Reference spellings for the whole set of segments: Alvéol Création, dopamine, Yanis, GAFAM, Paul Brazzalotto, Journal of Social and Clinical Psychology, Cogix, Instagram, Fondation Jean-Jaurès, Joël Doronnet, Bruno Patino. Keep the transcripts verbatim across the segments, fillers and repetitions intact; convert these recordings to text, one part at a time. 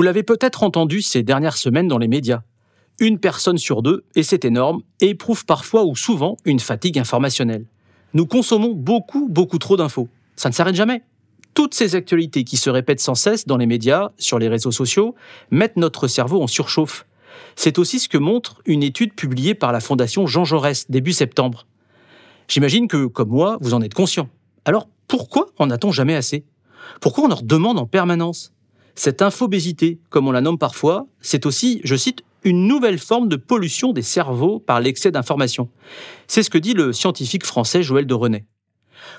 Vous l'avez peut-être entendu ces dernières semaines dans les médias. Une personne sur deux, et c'est énorme, éprouve parfois ou souvent une fatigue informationnelle. Nous consommons beaucoup, beaucoup trop d'infos. Ça ne s'arrête jamais. Toutes ces actualités qui se répètent sans cesse dans les médias, sur les réseaux sociaux, mettent notre cerveau en surchauffe. C'est aussi ce que montre une étude publiée par la Fondation Jean-Jaurès début septembre. J'imagine que, comme moi, vous en êtes conscient. Alors, pourquoi en a-t-on jamais assez ? Pourquoi on en redemande en permanence ? Cette infobésité, comme on la nomme parfois, c'est aussi, je cite, « une nouvelle forme de pollution des cerveaux par l'excès d'informations ». C'est ce que dit le scientifique français Joël Doronnet.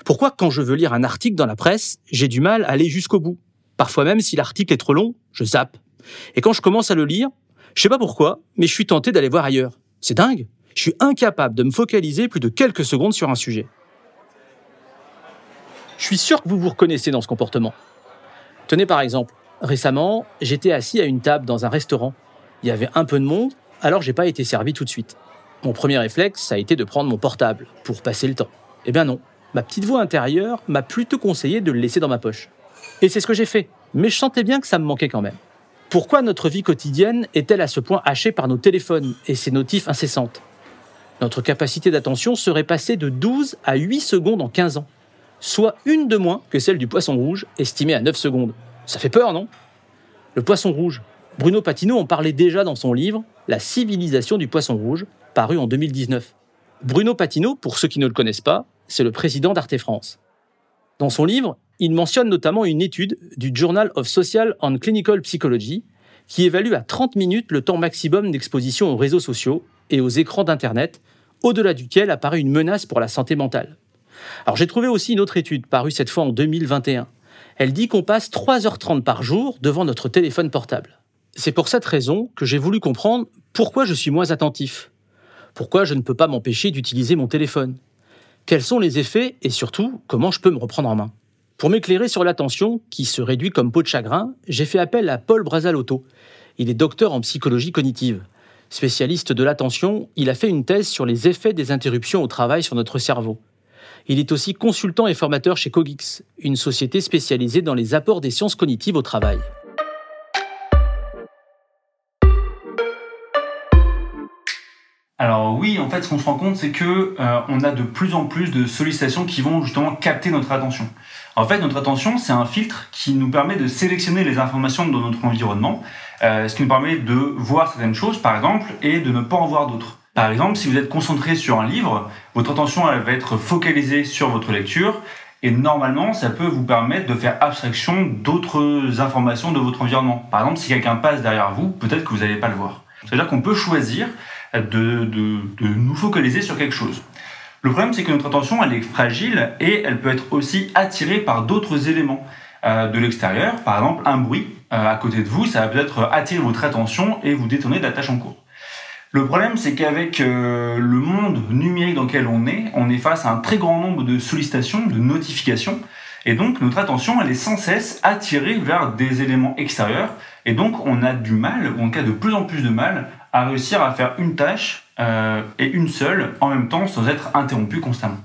Pourquoi, quand je veux lire un article dans la presse, j'ai du mal à aller jusqu'au bout ? Parfois même, si l'article est trop long, je zappe. Et quand je commence à le lire, je sais pas pourquoi, mais je suis tenté d'aller voir ailleurs. C'est dingue. Je suis incapable de me focaliser plus de quelques secondes sur un sujet. Je suis sûr que vous vous reconnaissez dans ce comportement. Tenez par exemple, récemment, j'étais assis à une table dans un restaurant. Il y avait un peu de monde, alors j'ai pas été servi tout de suite. Mon premier réflexe, ça a été de prendre mon portable pour passer le temps. Eh bien non, ma petite voix intérieure m'a plutôt conseillé de le laisser dans ma poche. Et c'est ce que j'ai fait, mais je sentais bien que ça me manquait quand même. Pourquoi notre vie quotidienne est-elle à ce point hachée par nos téléphones et ces notifs incessantes ? Notre capacité d'attention serait passée de douze à huit secondes en quinze ans, soit une de moins que celle du poisson rouge, estimée à neuf secondes. Ça fait peur, non ? Le poisson rouge. Bruno Patino en parlait déjà dans son livre « La civilisation du poisson rouge », paru en deux mille dix-neuf. Bruno Patino, pour ceux qui ne le connaissent pas, c'est le président d'Arte France. Dans son livre, il mentionne notamment une étude du Journal of Social and Clinical Psychology qui évalue à trente minutes le temps maximum d'exposition aux réseaux sociaux et aux écrans d'Internet, au-delà duquel apparaît une menace pour la santé mentale. Alors j'ai trouvé aussi une autre étude, parue cette fois en deux mille vingt et un. Elle dit qu'on passe trois heures trente par jour devant notre téléphone portable. C'est pour cette raison que j'ai voulu comprendre pourquoi je suis moins attentif, pourquoi je ne peux pas m'empêcher d'utiliser mon téléphone. Quels sont les effets et surtout, comment je peux me reprendre en main ? Pour m'éclairer sur l'attention, qui se réduit comme peau de chagrin, j'ai fait appel à Paul Brazzalotto. Il est docteur en psychologie cognitive. Spécialiste de l'attention, il a fait une thèse sur les effets des interruptions au travail sur notre cerveau. Il est aussi consultant et formateur chez Cogix, une société spécialisée dans les apports des sciences cognitives au travail. Alors oui, en fait, ce qu'on se rend compte, c'est que euh, on a de plus en plus de sollicitations qui vont justement capter notre attention. En fait, notre attention, c'est un filtre qui nous permet de sélectionner les informations dans notre environnement, euh, ce qui nous permet de voir certaines choses, par exemple, et de ne pas en voir d'autres. Par exemple, si vous êtes concentré sur un livre, votre attention elle va être focalisée sur votre lecture, et normalement, ça peut vous permettre de faire abstraction d'autres informations de votre environnement. Par exemple, si quelqu'un passe derrière vous, peut-être que vous n'allez pas le voir. C'est-à-dire qu'on peut choisir De, de, de nous focaliser sur quelque chose. Le problème, c'est que notre attention, elle est fragile et elle peut être aussi attirée par d'autres éléments euh, de l'extérieur. Par exemple, un bruit euh, à côté de vous, ça va peut-être attirer votre attention et vous détourner de la tâche en cours. Le problème, c'est qu'avec euh, le monde numérique dans lequel on est, on est face à un très grand nombre de sollicitations, de notifications, et donc notre attention, elle est sans cesse attirée vers des éléments extérieurs, et donc on a du mal, ou en tout cas de plus en plus de mal, à réussir à faire une tâche, euh, et une seule, en même temps, sans être interrompu constamment.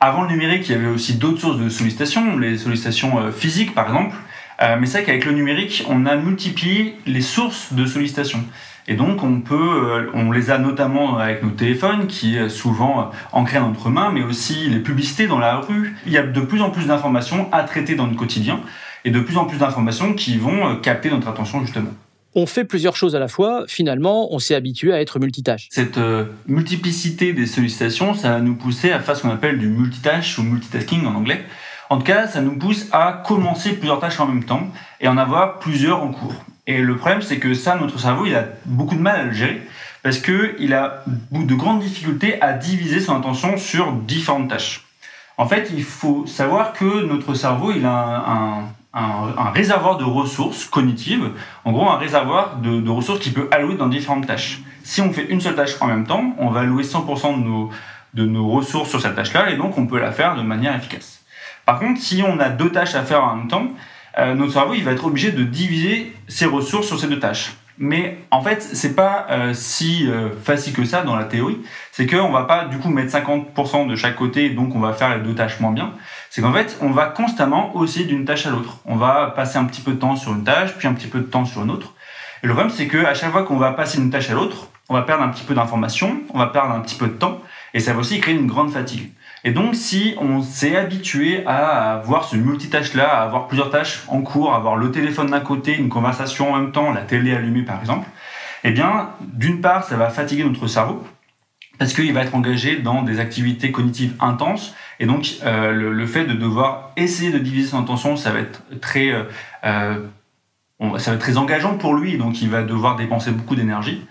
Avant le numérique, il y avait aussi d'autres sources de sollicitations, les sollicitations euh, physiques par exemple, euh, mais c'est vrai qu'avec le numérique, on a multiplié les sources de sollicitations. Et donc, on peut, euh, on les a notamment avec nos téléphones, qui est souvent ancré à notre main, mais aussi les publicités dans la rue. Il y a de plus en plus d'informations à traiter dans notre quotidien, et de plus en plus d'informations qui vont euh, capter notre attention justement. On fait plusieurs choses à la fois, finalement, on s'est habitué à être multitâche. Cette euh, multiplicité des sollicitations, ça va nous pousser à faire ce qu'on appelle du multitâche ou multitasking en anglais. En tout cas, ça nous pousse à commencer plusieurs tâches en même temps et en avoir plusieurs en cours. Et le problème, c'est que ça, notre cerveau, il a beaucoup de mal à le gérer parce qu'il a de grandes difficultés à diviser son attention sur différentes tâches. En fait, il faut savoir que notre cerveau, il a un... un Un, un réservoir de ressources cognitives, en gros un réservoir de, de ressources qui peut allouer dans différentes tâches. Si on fait une seule tâche en même temps, on va allouer cent pour cent de nos, de nos ressources sur cette tâche-là, et donc on peut la faire de manière efficace. Par contre, si on a deux tâches à faire en même temps, euh, notre cerveau il va être obligé de diviser ses ressources sur ces deux tâches. Mais en fait, c'est pas euh, si euh, facile que ça dans la théorie. C'est qu'on va pas du coup mettre cinquante pour cent de chaque côté, donc on va faire les deux tâches moins bien. c'est qu'en fait, on va constamment aussi d'une tâche à l'autre. On va passer un petit peu de temps sur une tâche, puis un petit peu de temps sur une autre. Et le problème, c'est qu'à chaque fois qu'on va passer d'une tâche à l'autre, on va perdre un petit peu d'informations, on va perdre un petit peu de temps, et ça va aussi créer une grande fatigue. Et donc, si on s'est habitué à avoir ce multitâche-là, à avoir plusieurs tâches en cours, à avoir le téléphone d'un côté, une conversation en même temps, la télé allumée par exemple, eh bien, d'une part, ça va fatiguer notre cerveau, parce qu'il va être engagé dans des activités cognitives intenses, et donc euh, le, le fait de devoir essayer de diviser son attention, ça va être très, euh, ça va être très engageant pour lui, donc il va devoir dépenser beaucoup d'énergie.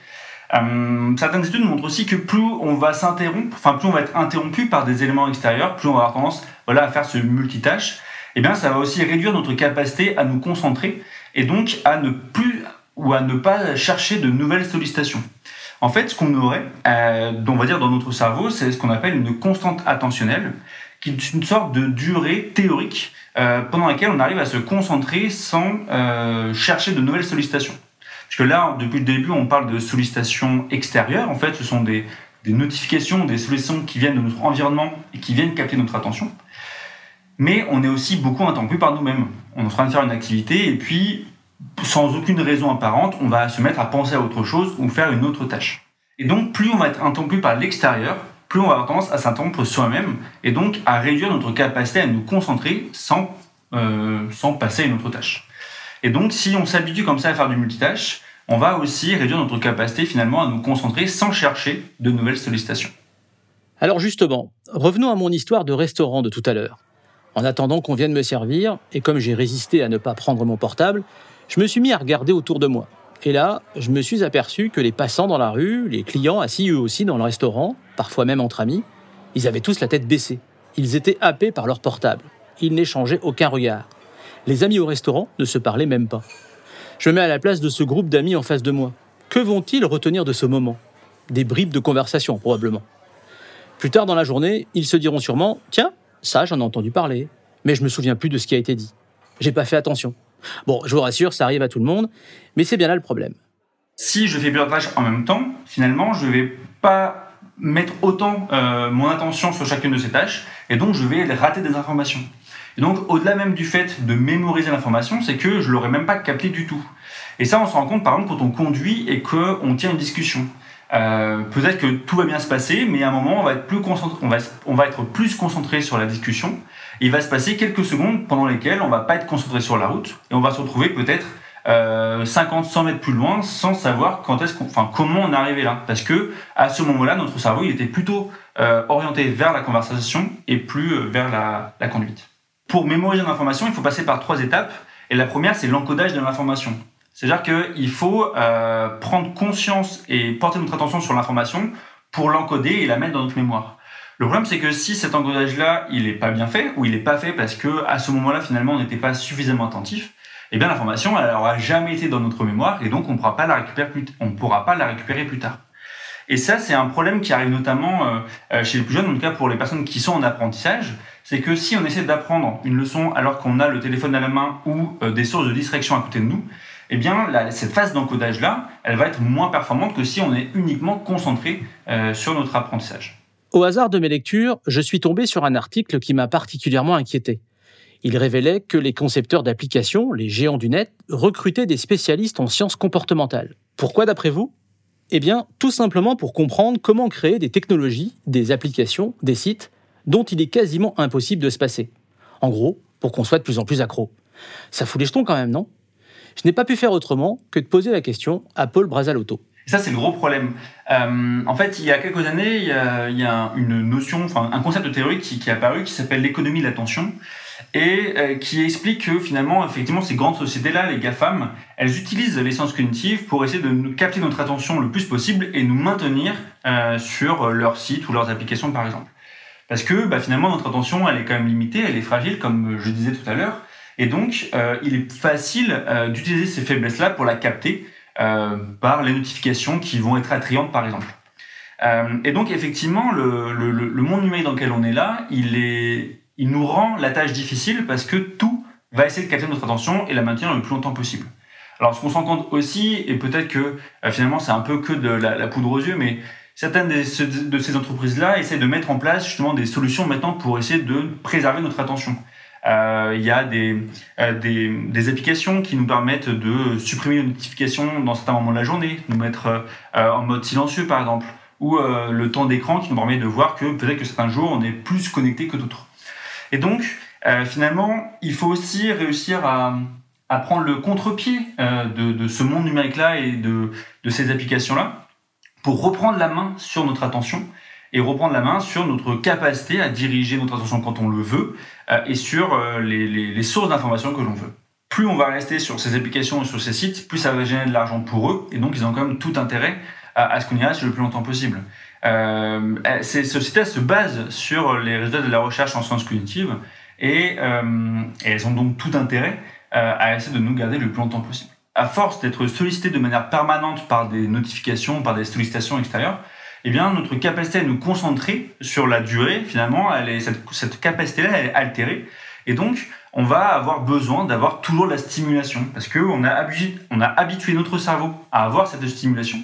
Euh, certaines études montrent aussi que plus on va s'interrompre, enfin plus on va être interrompu par des éléments extérieurs, plus on va avoir tendance, voilà, à faire ce multitâche. Et bien, ça va aussi réduire notre capacité à nous concentrer et donc à ne plus ou à ne pas chercher de nouvelles sollicitations. En fait, ce qu'on aurait, euh, on va dire dans notre cerveau, c'est ce qu'on appelle une constante attentionnelle, qui est une sorte de durée théorique euh, pendant laquelle on arrive à se concentrer sans euh, chercher de nouvelles sollicitations. Parce que là, depuis le début, on parle de sollicitations extérieures. En fait, ce sont des, des notifications, des sollicitations qui viennent de notre environnement et qui viennent capter notre attention. Mais on est aussi beaucoup interrompu par nous-mêmes. On est en train de faire une activité et puis, sans aucune raison apparente, on va se mettre à penser à autre chose ou faire une autre tâche. Et donc, plus on va être interrompu par l'extérieur, plus on va avoir tendance à s'interrompre soi-même et donc à réduire notre capacité à nous concentrer sans, euh, sans passer à une autre tâche. Et donc, si on s'habitue comme ça à faire du multitâche, on va aussi réduire notre capacité finalement à nous concentrer sans chercher de nouvelles sollicitations. Alors justement, revenons à mon histoire de restaurant de tout à l'heure. En attendant qu'on vienne me servir, et comme j'ai résisté à ne pas prendre mon portable, je me suis mis à regarder autour de moi. Et là, je me suis aperçu que les passants dans la rue, les clients assis eux aussi dans le restaurant, parfois même entre amis, ils avaient tous la tête baissée. Ils étaient happés par leur portable. Ils n'échangeaient aucun regard. Les amis au restaurant ne se parlaient même pas. Je me mets à la place de ce groupe d'amis en face de moi. Que vont-ils retenir de ce moment ? Des bribes de conversation, probablement. Plus tard dans la journée, ils se diront sûrement « Tiens, ça, j'en ai entendu parler, mais je me souviens plus de ce qui a été dit. J'ai pas fait attention. » Bon, je vous rassure, ça arrive à tout le monde, mais c'est bien là le problème. Si je fais plusieurs tâches en même temps, finalement, je vais pas mettre autant euh, mon attention sur chacune de ces tâches, et donc je vais rater des informations. Et donc, au-delà même du fait de mémoriser l'information, c'est que je ne l'aurais même pas capté du tout. Et ça, on se rend compte, par exemple, quand on conduit et qu'on tient une discussion. Euh, peut-être que tout va bien se passer, mais à un moment, on va être plus concentré, on va, on va être plus concentré sur la discussion. Et il va se passer quelques secondes pendant lesquelles on ne va pas être concentré sur la route. Et on va se retrouver peut-être euh, cinquante, cent mètres plus loin sans savoir quand est-ce qu'on, enfin, comment on est arrivé là. Parce que à ce moment-là, notre cerveau il était plutôt euh, orienté vers la conversation et plus euh, vers la, la conduite. Pour mémoriser l'information, il faut passer par trois étapes. Et la première, c'est l'encodage de l'information. C'est-à-dire qu'il faut euh, prendre conscience et porter notre attention sur l'information pour l'encoder et la mettre dans notre mémoire. Le problème, c'est que si cet encodage-là, il n'est pas bien fait, ou il n'est pas fait parce qu'à ce moment-là, finalement, on n'était pas suffisamment attentif, eh bien, l'information, elle n'aura jamais été dans notre mémoire et donc on ne pourra pas la récupérer plus t- on pourra pas la récupérer plus tard. Et ça, c'est un problème qui arrive notamment euh, chez les plus jeunes, en tout cas pour les personnes qui sont en apprentissage. C'est que si on essaie d'apprendre une leçon alors qu'on a le téléphone à la main ou euh, des sources de distraction à côté de nous, eh bien, la, cette phase d'encodage-là, elle va être moins performante que si on est uniquement concentré euh, sur notre apprentissage. Au hasard de mes lectures, je suis tombé sur un article qui m'a particulièrement inquiété. Il révélait que les concepteurs d'applications, les géants du net, recrutaient des spécialistes en sciences comportementales. Pourquoi d'après vous ? Eh bien, tout simplement pour comprendre comment créer des technologies, des applications, des sites, dont il est quasiment impossible de se passer. En gros, pour qu'on soit de plus en plus accro. Ça fout les jetons quand même, non ? Je n'ai pas pu faire autrement que de poser la question à Paul Brazzalotto. Ça, c'est le gros problème. Euh, en fait, il y a quelques années, il y a, il y a une notion, enfin, un concept théorique qui, qui est apparu, qui s'appelle l'économie de l'attention, et euh, qui explique que finalement, effectivement, ces grandes sociétés-là, les GAFAM, elles utilisent les sciences cognitives pour essayer de nous capter notre attention le plus possible et nous maintenir euh, sur leurs sites ou leurs applications, par exemple. Parce que bah, finalement, notre attention, elle est quand même limitée, elle est fragile, comme je disais tout à l'heure. Et donc, euh, il est facile euh, d'utiliser ces faiblesses-là pour la capter euh, par les notifications qui vont être attrayantes, par exemple. Euh, et donc, effectivement, le, le, le monde numérique dans lequel on est là, il, est, il nous rend la tâche difficile parce que tout va essayer de capter notre attention et la maintenir le plus longtemps possible. Alors, ce qu'on s'en compte aussi, et peut-être que euh, finalement, c'est un peu que de la, la poudre aux yeux, mais certaines de ces entreprises-là essaient de mettre en place justement des solutions maintenant pour essayer de préserver notre attention. Euh, il y a des, euh, des, des applications qui nous permettent de supprimer les notifications dans certains moments de la journée, nous mettre euh, en mode silencieux par exemple, ou euh, le temps d'écran qui nous permet de voir que peut-être que certains jours on est plus connecté que d'autres. Et donc euh, finalement il faut aussi réussir à, à prendre le contre-pied euh, de, de ce monde numérique-là et de, de ces applications-là pour reprendre la main sur notre attention et reprendre la main sur notre capacité à diriger notre attention quand on le veut euh, et sur euh, les, les, les sources d'informations que l'on veut. Plus on va rester sur ces applications et sur ces sites, plus ça va générer de l'argent pour eux, et donc ils ont quand même tout intérêt à, à ce qu'on y reste le plus longtemps possible. Euh, c'est, ce site se base sur les résultats de la recherche en sciences cognitives, et, euh, et elles ont donc tout intérêt euh, à essayer de nous garder le plus longtemps possible. À force d'être sollicité de manière permanente par des notifications, par des sollicitations extérieures, eh bien, notre capacité à nous concentrer sur la durée, finalement, elle est, cette, cette capacité-là, elle est altérée. Et donc, on va avoir besoin d'avoir toujours la stimulation, parce qu'on a habitué, on a habitué notre cerveau à avoir cette stimulation.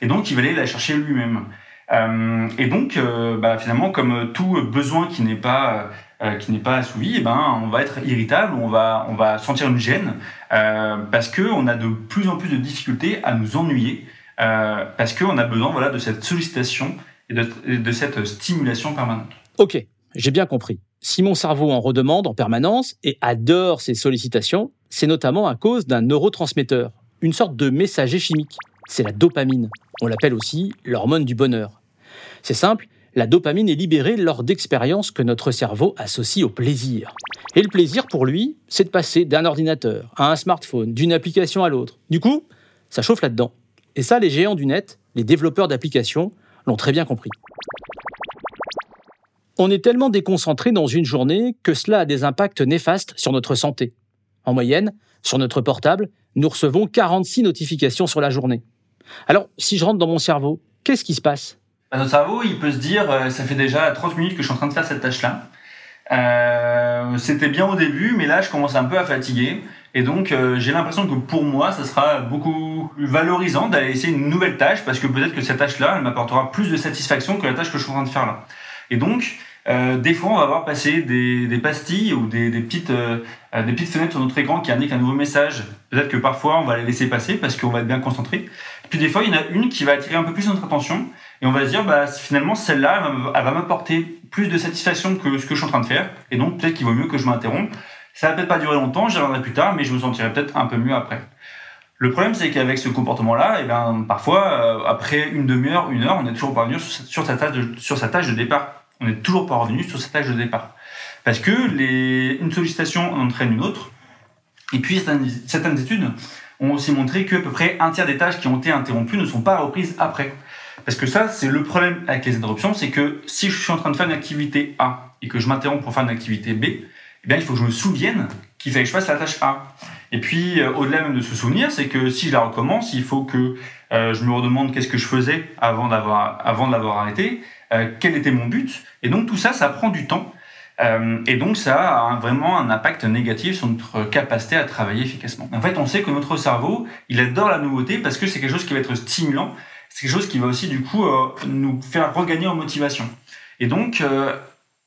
Et donc, il va aller la chercher lui-même. Euh, et donc, euh, bah, finalement, comme tout besoin qui n'est pas, euh, qui n'est pas assouvi, eh ben, on va être irritable, on va, on va sentir une gêne, euh, parce qu'on a de plus en plus de difficultés à nous ennuyer. Euh, parce qu'on a besoin voilà, de cette sollicitation et de, et de cette stimulation permanente. Ok, j'ai bien compris. Si mon cerveau en redemande en permanence et adore ces sollicitations, c'est notamment à cause d'un neurotransmetteur, une sorte de messager chimique. C'est la dopamine. On l'appelle aussi l'hormone du bonheur. C'est simple, la dopamine est libérée lors d'expériences que notre cerveau associe au plaisir. Et le plaisir, pour lui, c'est de passer d'un ordinateur à un smartphone, d'une application à l'autre. Du coup, ça chauffe là-dedans. Et ça, les géants du net, les développeurs d'applications, l'ont très bien compris. On est tellement déconcentré dans une journée que cela a des impacts néfastes sur notre santé. En moyenne, sur notre portable, nous recevons quarante-six notifications sur la journée. Alors, si je rentre dans mon cerveau, qu'est-ce qui se passe ? Notre cerveau, il peut se dire « ça fait déjà trente minutes que je suis en train de faire cette tâche-là. Euh, c'était bien au début, mais là, je commence un peu à fatiguer. » Et donc, euh, j'ai l'impression que pour moi, ça sera beaucoup plus valorisant d'aller essayer une nouvelle tâche, parce que peut-être que cette tâche-là, elle m'apportera plus de satisfaction que la tâche que je suis en train de faire là. Et donc, euh, des fois, on va avoir passé des, des pastilles ou des, des, petites, euh, des petites fenêtres sur notre écran qui indiquent un nouveau message. Peut-être que parfois, on va les laisser passer parce qu'on va être bien concentré. Puis des fois, il y en a une qui va attirer un peu plus notre attention et on va se dire, bah, finalement, celle-là, elle va m'apporter plus de satisfaction que ce que je suis en train de faire. Et donc, peut-être qu'il vaut mieux que je m'interrompe. Ça va peut-être pas durer longtemps, j'y reviendrai plus tard, mais je me sentirai peut-être un peu mieux après. Le problème, c'est qu'avec ce comportement-là, eh ben, parfois, euh, après une demi-heure, une heure, on n'est toujours pas revenu sur, sur sa tâche de, sur sa tâche de départ. On n'est toujours pas revenu sur sa tâche de départ. Parce que les, une sollicitation entraîne une autre. Et puis, certaines, certaines études ont aussi montré qu'à peu près un tiers des tâches qui ont été interrompues ne sont pas reprises après. Parce que ça, c'est le problème avec les interruptions, c'est que si je suis en train de faire une activité A et que je m'interromps pour faire une activité B, eh bien, il faut que je me souvienne qu'il fallait que je fasse la tâche A. Et puis, euh, au-delà même de ce souvenir, c'est que si je la recommence, il faut que euh, je me redemande qu'est-ce que je faisais avant d'avoir, avant de l'avoir arrêté, euh, quel était mon but. Et donc, tout ça, ça prend du temps. Euh, et donc, ça a un, vraiment un impact négatif sur notre capacité à travailler efficacement. En fait, on sait que notre cerveau, il adore la nouveauté parce que c'est quelque chose qui va être stimulant. C'est quelque chose qui va aussi, du coup, euh, nous faire regagner en motivation. Et donc... Euh,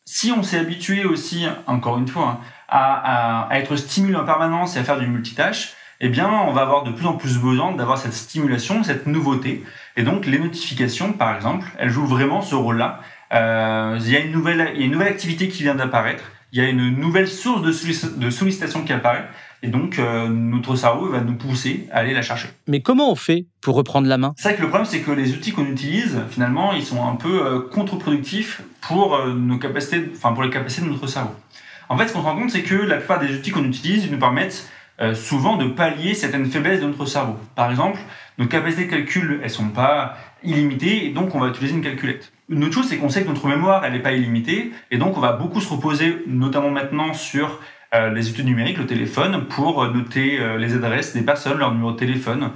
Si on s'est habitué aussi, encore une fois, hein, à, à, à être stimulé en permanence et à faire du multitâche, eh bien, on va avoir de plus en plus besoin d'avoir cette stimulation, cette nouveauté. Et donc, les notifications, par exemple, elles jouent vraiment ce rôle-là. Euh, il y a une nouvelle, il y a une nouvelle activité qui vient d'apparaître, il y a une nouvelle source de, sollic- de sollicitation qui apparaît, et donc euh, notre cerveau va nous pousser à aller la chercher. Mais comment on fait pour reprendre la main ? C'est vrai que le problème, c'est que les outils qu'on utilise, finalement, ils sont un peu euh, contre-productifs pour, euh, nos capacités, enfin, pour les capacités de notre cerveau. En fait, ce qu'on se rend compte, c'est que la plupart des outils qu'on utilise nous permettent euh, souvent de pallier certaines faiblesses de notre cerveau. Par exemple, nos capacités de calcul, elles ne sont pas illimitées, et donc on va utiliser une calculette. Une autre chose, c'est qu'on sait que notre mémoire, elle n'est pas illimitée, et donc on va beaucoup se reposer, notamment maintenant, sur... Euh, les outils numériques, le téléphone, pour noter euh, les adresses des personnes, leur numéro de téléphone.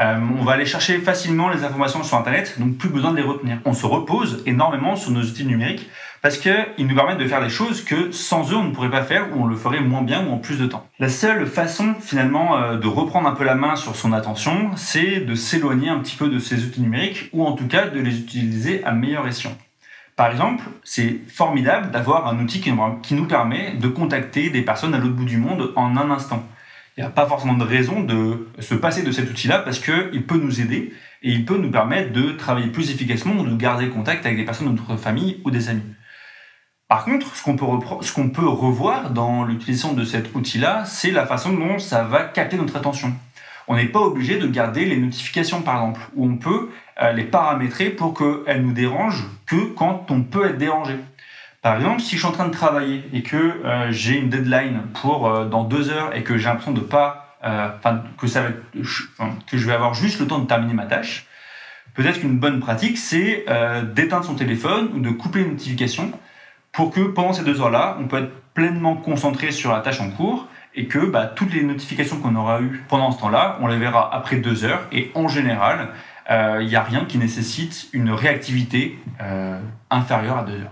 Euh, on va aller chercher facilement les informations sur Internet, donc plus besoin de les retenir. On se repose énormément sur nos outils numériques parce qu'ils nous permettent de faire des choses que sans eux, on ne pourrait pas faire, ou on le ferait moins bien, ou en plus de temps. La seule façon, finalement, de reprendre un peu la main sur son attention, c'est de s'éloigner un petit peu de ces outils numériques, ou en tout cas de les utiliser à meilleur escient. Par exemple, c'est formidable d'avoir un outil qui nous permet de contacter des personnes à l'autre bout du monde en un instant. Il n'y a pas forcément de raison de se passer de cet outil-là parce qu'il peut nous aider et il peut nous permettre de travailler plus efficacement ou de garder contact avec des personnes de notre famille ou des amis. Par contre, ce qu'on peut, repro- ce qu'on peut revoir dans l'utilisation de cet outil-là, c'est la façon dont ça va capter notre attention. On n'est pas obligé de garder les notifications, par exemple, où on peut les paramétrer pour qu'elles nous dérangent que quand on peut être dérangé. Par exemple, si je suis en train de travailler et que euh, j'ai une deadline pour euh, dans deux heures et que j'ai l'impression de pas, euh, que ça va être, que je vais avoir juste le temps de terminer ma tâche, peut-être qu'une bonne pratique c'est euh, d'éteindre son téléphone ou de couper les notifications pour que pendant ces deux heures-là, on peut être pleinement concentré sur la tâche en cours. Et que bah, toutes les notifications qu'on aura eues pendant ce temps-là, on les verra après deux heures. Et en général, il euh, n'y a rien qui nécessite une réactivité euh, inférieure à deux heures.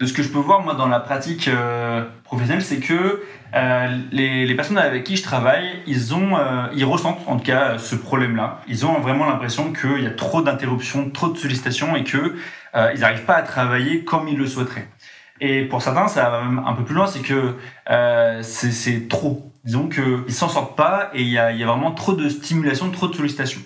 De ce que je peux voir moi dans la pratique euh, professionnelle, c'est que euh, les, les personnes avec qui je travaille, ils, ont, euh, ils ressentent en tout cas ce problème-là. Ils ont vraiment l'impression qu'il y a trop d'interruptions, trop de sollicitations et qu'ils euh, n'arrivent pas à travailler comme ils le souhaiteraient. Et pour certains, ça va même un peu plus loin, c'est que euh, c'est, c'est trop. Disons qu'ils ne s'en sortent pas et il y a, y a vraiment trop de stimulation, trop de sollicitation.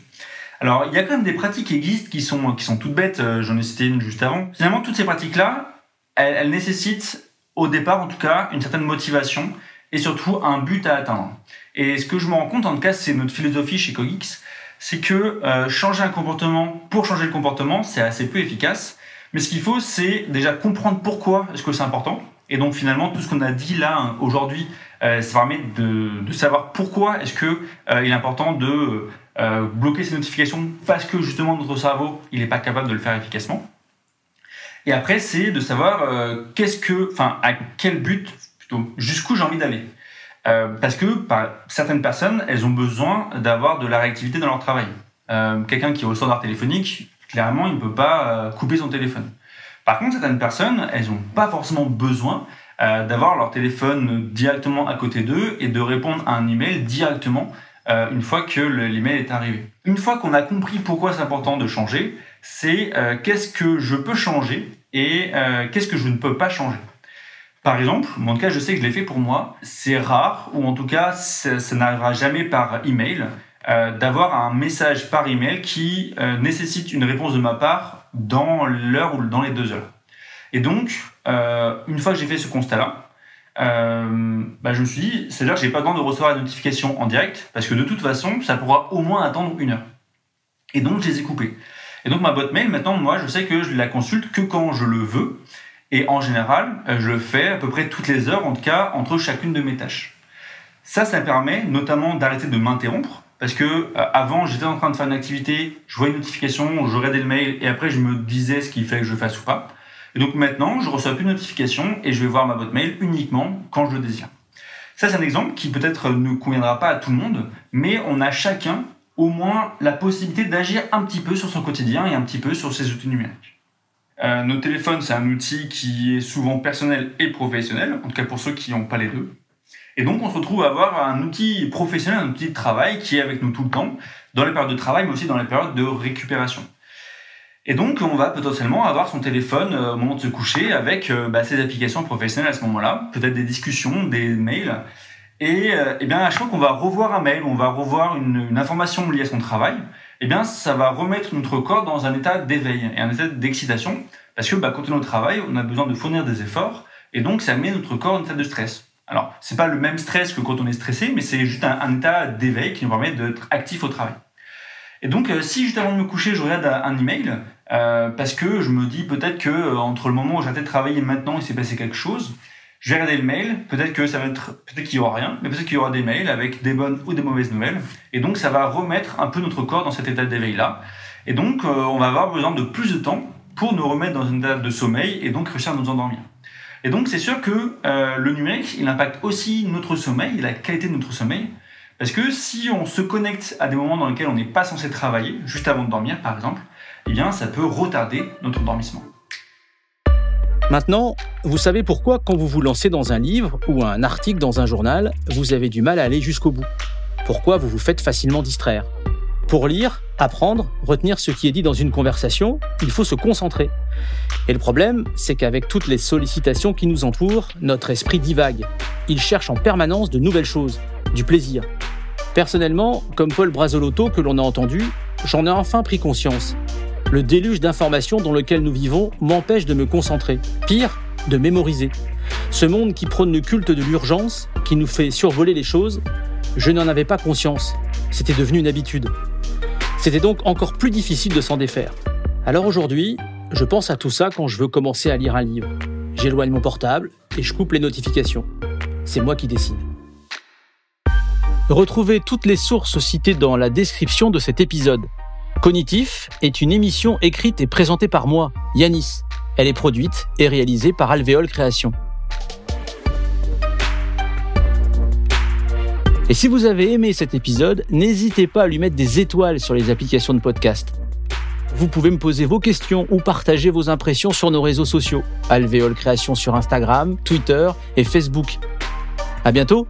Alors, il y a quand même des pratiques qui existent, qui sont, qui sont toutes bêtes, j'en ai cité une juste avant. Finalement, toutes ces pratiques-là, elles, elles nécessitent, au départ en tout cas, une certaine motivation et surtout un but à atteindre. Et ce que je me rends compte, en tout cas, c'est notre philosophie chez Cogix, c'est que euh, changer un comportement pour changer le comportement, c'est assez peu efficace. Mais ce qu'il faut, c'est déjà comprendre pourquoi est-ce que c'est important. Et donc finalement, tout ce qu'on a dit là aujourd'hui, euh, ça permet de, de savoir pourquoi est-ce que euh, il est important de euh, bloquer ces notifications parce que justement notre cerveau, il n'est pas capable de le faire efficacement. Et après, c'est de savoir euh, qu'est-ce que, enfin, à quel but, plutôt, jusqu'où j'ai envie d'aller. Euh, parce que par, certaines personnes, elles ont besoin d'avoir de la réactivité dans leur travail. Euh, quelqu'un qui est au standard téléphonique, clairement, il ne peut pas couper son téléphone. Par contre, certaines personnes, elles n'ont pas forcément besoin euh, d'avoir leur téléphone directement à côté d'eux et de répondre à un email directement euh, une fois que le, l'email est arrivé. Une fois qu'on a compris pourquoi c'est important de changer, c'est euh, qu'est-ce que je peux changer et euh, qu'est-ce que je ne peux pas changer. Par exemple, en tout cas, je sais que je l'ai fait pour moi, c'est rare, ou en tout cas, ça, ça n'arrivera jamais par email, Euh, d'avoir un message par email qui euh, nécessite une réponse de ma part dans l'heure ou dans les deux heures. Et donc, euh, une fois que j'ai fait ce constat-là, euh, bah, je me suis dit, c'est-à-dire que j'ai pas le temps de recevoir la notification en direct, parce que de toute façon, ça pourra au moins attendre une heure. Et donc, je les ai coupés. Et donc, ma boîte mail, maintenant, moi, je sais que je la consulte que quand je le veux. Et en général, je le fais à peu près toutes les heures, en tout cas, entre chacune de mes tâches. Ça, ça permet notamment d'arrêter de m'interrompre, parce que euh, avant, j'étais en train de faire une activité, je voyais une notification, je regardais le mail et après je me disais ce qu'il fallait que je fasse ou pas. Et donc maintenant, je reçois plus de notification et je vais voir ma boîte mail uniquement quand je le désire. Ça, c'est un exemple qui peut-être ne conviendra pas à tout le monde, mais on a chacun au moins la possibilité d'agir un petit peu sur son quotidien et un petit peu sur ses outils numériques. Euh, nos téléphones, c'est un outil qui est souvent personnel et professionnel, en tout cas pour ceux qui n'ont pas les deux. Et donc, on se retrouve à avoir un outil professionnel, un outil de travail qui est avec nous tout le temps, dans les périodes de travail, mais aussi dans les périodes de récupération. Et donc, on va potentiellement avoir son téléphone au moment de se coucher avec euh, bah, ses applications professionnelles à ce moment-là, peut-être des discussions, des mails. Et, euh, et bien, à chaque fois qu'on va revoir un mail, on va revoir une, une information liée à son travail, et bien, ça va remettre notre corps dans un état d'éveil et un état d'excitation, parce que bah, quand on est au travail, on a besoin de fournir des efforts, et donc ça met notre corps dans un état de stress. Alors, c'est pas le même stress que quand on est stressé, mais c'est juste un, un état d'éveil qui nous permet d'être actif au travail. Et donc, euh, si juste avant de me coucher, je regarde un email, euh, parce que je me dis peut-être que euh, entre le moment où j'arrête de travailler et maintenant, il s'est passé quelque chose, je vais regarder le mail, peut-être que ça va être, peut-être qu'il y aura rien, mais peut-être qu'il y aura des mails avec des bonnes ou des mauvaises nouvelles. Et donc, ça va remettre un peu notre corps dans cet état d'éveil-là. Et donc, euh, on va avoir besoin de plus de temps pour nous remettre dans un état de sommeil et donc réussir à nous endormir. Et donc, c'est sûr que euh, le numérique, il impacte aussi notre sommeil, la qualité de notre sommeil, parce que si on se connecte à des moments dans lesquels on n'est pas censé travailler, juste avant de dormir par exemple, eh bien, ça peut retarder notre endormissement. Maintenant, vous savez pourquoi quand vous vous lancez dans un livre ou un article dans un journal, vous avez du mal à aller jusqu'au bout. Pourquoi vous vous faites facilement distraire. Pour lire, apprendre, retenir ce qui est dit dans une conversation, il faut se concentrer. Et le problème, c'est qu'avec toutes les sollicitations qui nous entourent, notre esprit divague. Il cherche en permanence de nouvelles choses, du plaisir. Personnellement, comme Paul Brazzalotto que l'on a entendu, j'en ai enfin pris conscience. Le déluge d'informations dans lequel nous vivons m'empêche de me concentrer. Pire, de mémoriser. Ce monde qui prône le culte de l'urgence, qui nous fait survoler les choses, je n'en avais pas conscience. C'était devenu une habitude. C'était donc encore plus difficile de s'en défaire. Alors aujourd'hui, je pense à tout ça quand je veux commencer à lire un livre. J'éloigne mon portable et je coupe les notifications. C'est moi qui décide. Retrouvez toutes les sources citées dans la description de cet épisode. Cognitif est une émission écrite et présentée par moi, Yanis. Elle est produite et réalisée par Alvéol Création. Et si vous avez aimé cet épisode, n'hésitez pas à lui mettre des étoiles sur les applications de podcast. Vous pouvez me poser vos questions ou partager vos impressions sur nos réseaux sociaux, Alvéol Création sur Instagram, Twitter et Facebook. À bientôt!